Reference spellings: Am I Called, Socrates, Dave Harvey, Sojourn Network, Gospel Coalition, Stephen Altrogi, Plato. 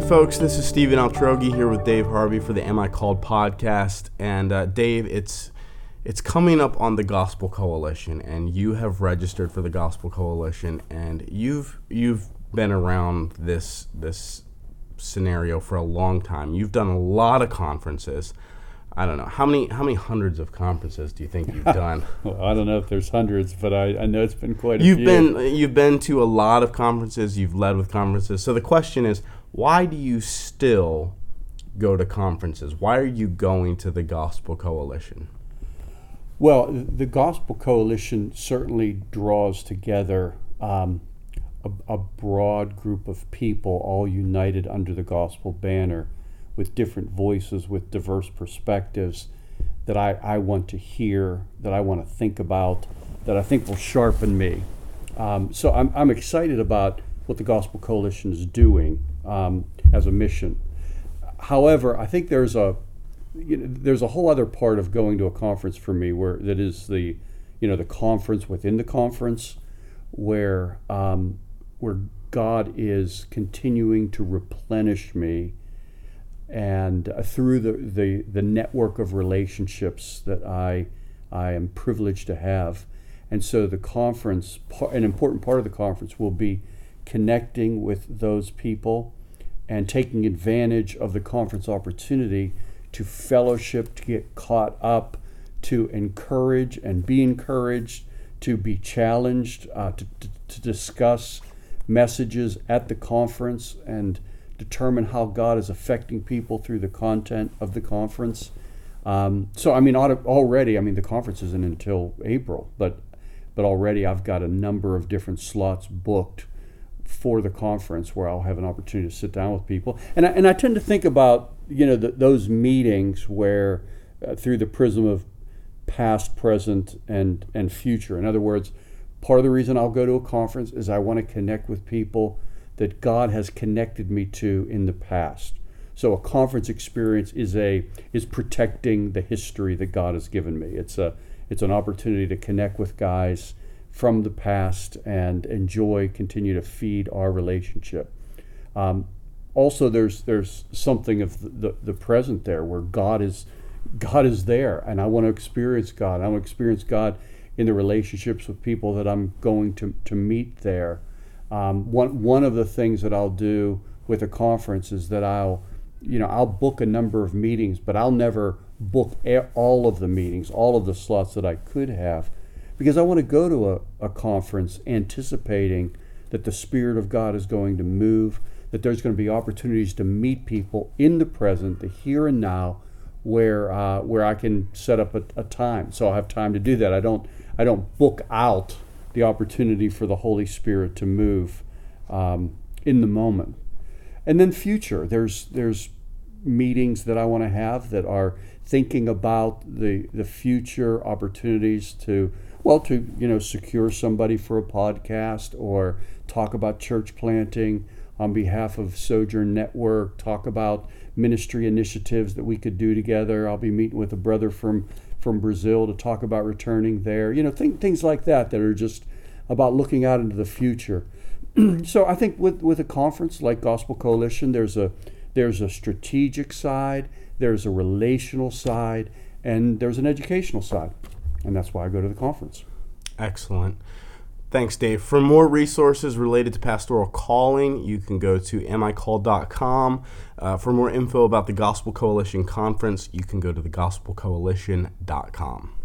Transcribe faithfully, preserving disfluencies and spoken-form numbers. Hey folks, this is Stephen Altrogi here with Dave Harvey for the Am I Called podcast. And uh, Dave, it's it's coming up on the Gospel Coalition, and you have registered for the Gospel Coalition, and you've you've been around this this scenario for a long time. You've done a lot of conferences. I don't know. How many how many hundreds of conferences do you think you've done? Well, I don't know if there's hundreds, but I, I know it's been quite a you've few. Been, you've been to a lot of conferences. You've led with conferences. So the question is, why do you still go to conferences? Why are you going to the Gospel Coalition? Well, the Gospel Coalition certainly draws together um, a, a broad group of people all united under the gospel banner, with different voices, with diverse perspectives that I, I want to hear, that I want to think about, that I think will sharpen me. Um, so I'm, I'm excited about what the Gospel Coalition is doing um, as a mission. However, I think there's a you know, there's a whole other part of going to a conference for me where that is the you know the conference within the conference, where um, where God is continuing to replenish me. And uh, through the, the, the network of relationships that I I am privileged to have. And so the conference, par, an important part of the conference will be connecting with those people and taking advantage of the conference opportunity to fellowship, to get caught up, to encourage and be encouraged, to be challenged, uh, to, to, to discuss messages at the conference and determine how God is affecting people through the content of the conference. Um, so, I mean, already, I mean, the conference isn't until April, but but already I've got a number of different slots booked for the conference where I'll have an opportunity to sit down with people. And I, and I tend to think about, you know, the, those meetings where uh, through the prism of past, present, and, and future. In other words, part of the reason I'll go to a conference is I want to connect with people that God has connected me to in the past. So a conference experience is a is protecting the history that God has given me. It's a it's an opportunity to connect with guys from the past and enjoy, continue to feed our relationship. Um, also, there's there's something of the, the, the present there where God is God is there, and I want to experience God. I want to experience God in the relationships with people that I'm going to, to meet there. Um, one one of the things that I'll do with a conference is that I'll, you know, I'll book a number of meetings, but I'll never book all of the meetings, all of the slots that I could have, because I want to go to a, a conference anticipating that the Spirit of God is going to move, that there's going to be opportunities to meet people in the present, the here and now, where uh, where I can set up a, a time, so I have time to do that. I don't I don't book out the opportunity for the Holy Spirit to move um, in the moment. And then future, there's there's meetings that I want to have that are thinking about the the future opportunities to, well, to, you know, secure somebody for a podcast or talk about church planting on behalf of Sojourn Network, talk about ministry initiatives that we could do together. I'll be meeting with a brother from from Brazil to talk about returning there, you know, th- things like that that are just about looking out into the future. So I think with, with a conference like Gospel Coalition, there's a there's a strategic side, there's a relational side, and there's an educational side. And that's why I go to the conference. Excellent. Thanks, Dave. For more resources related to pastoral calling, you can go to am I called dot com. Uh, for more info about the Gospel Coalition Conference, you can go to the gospel coalition dot com.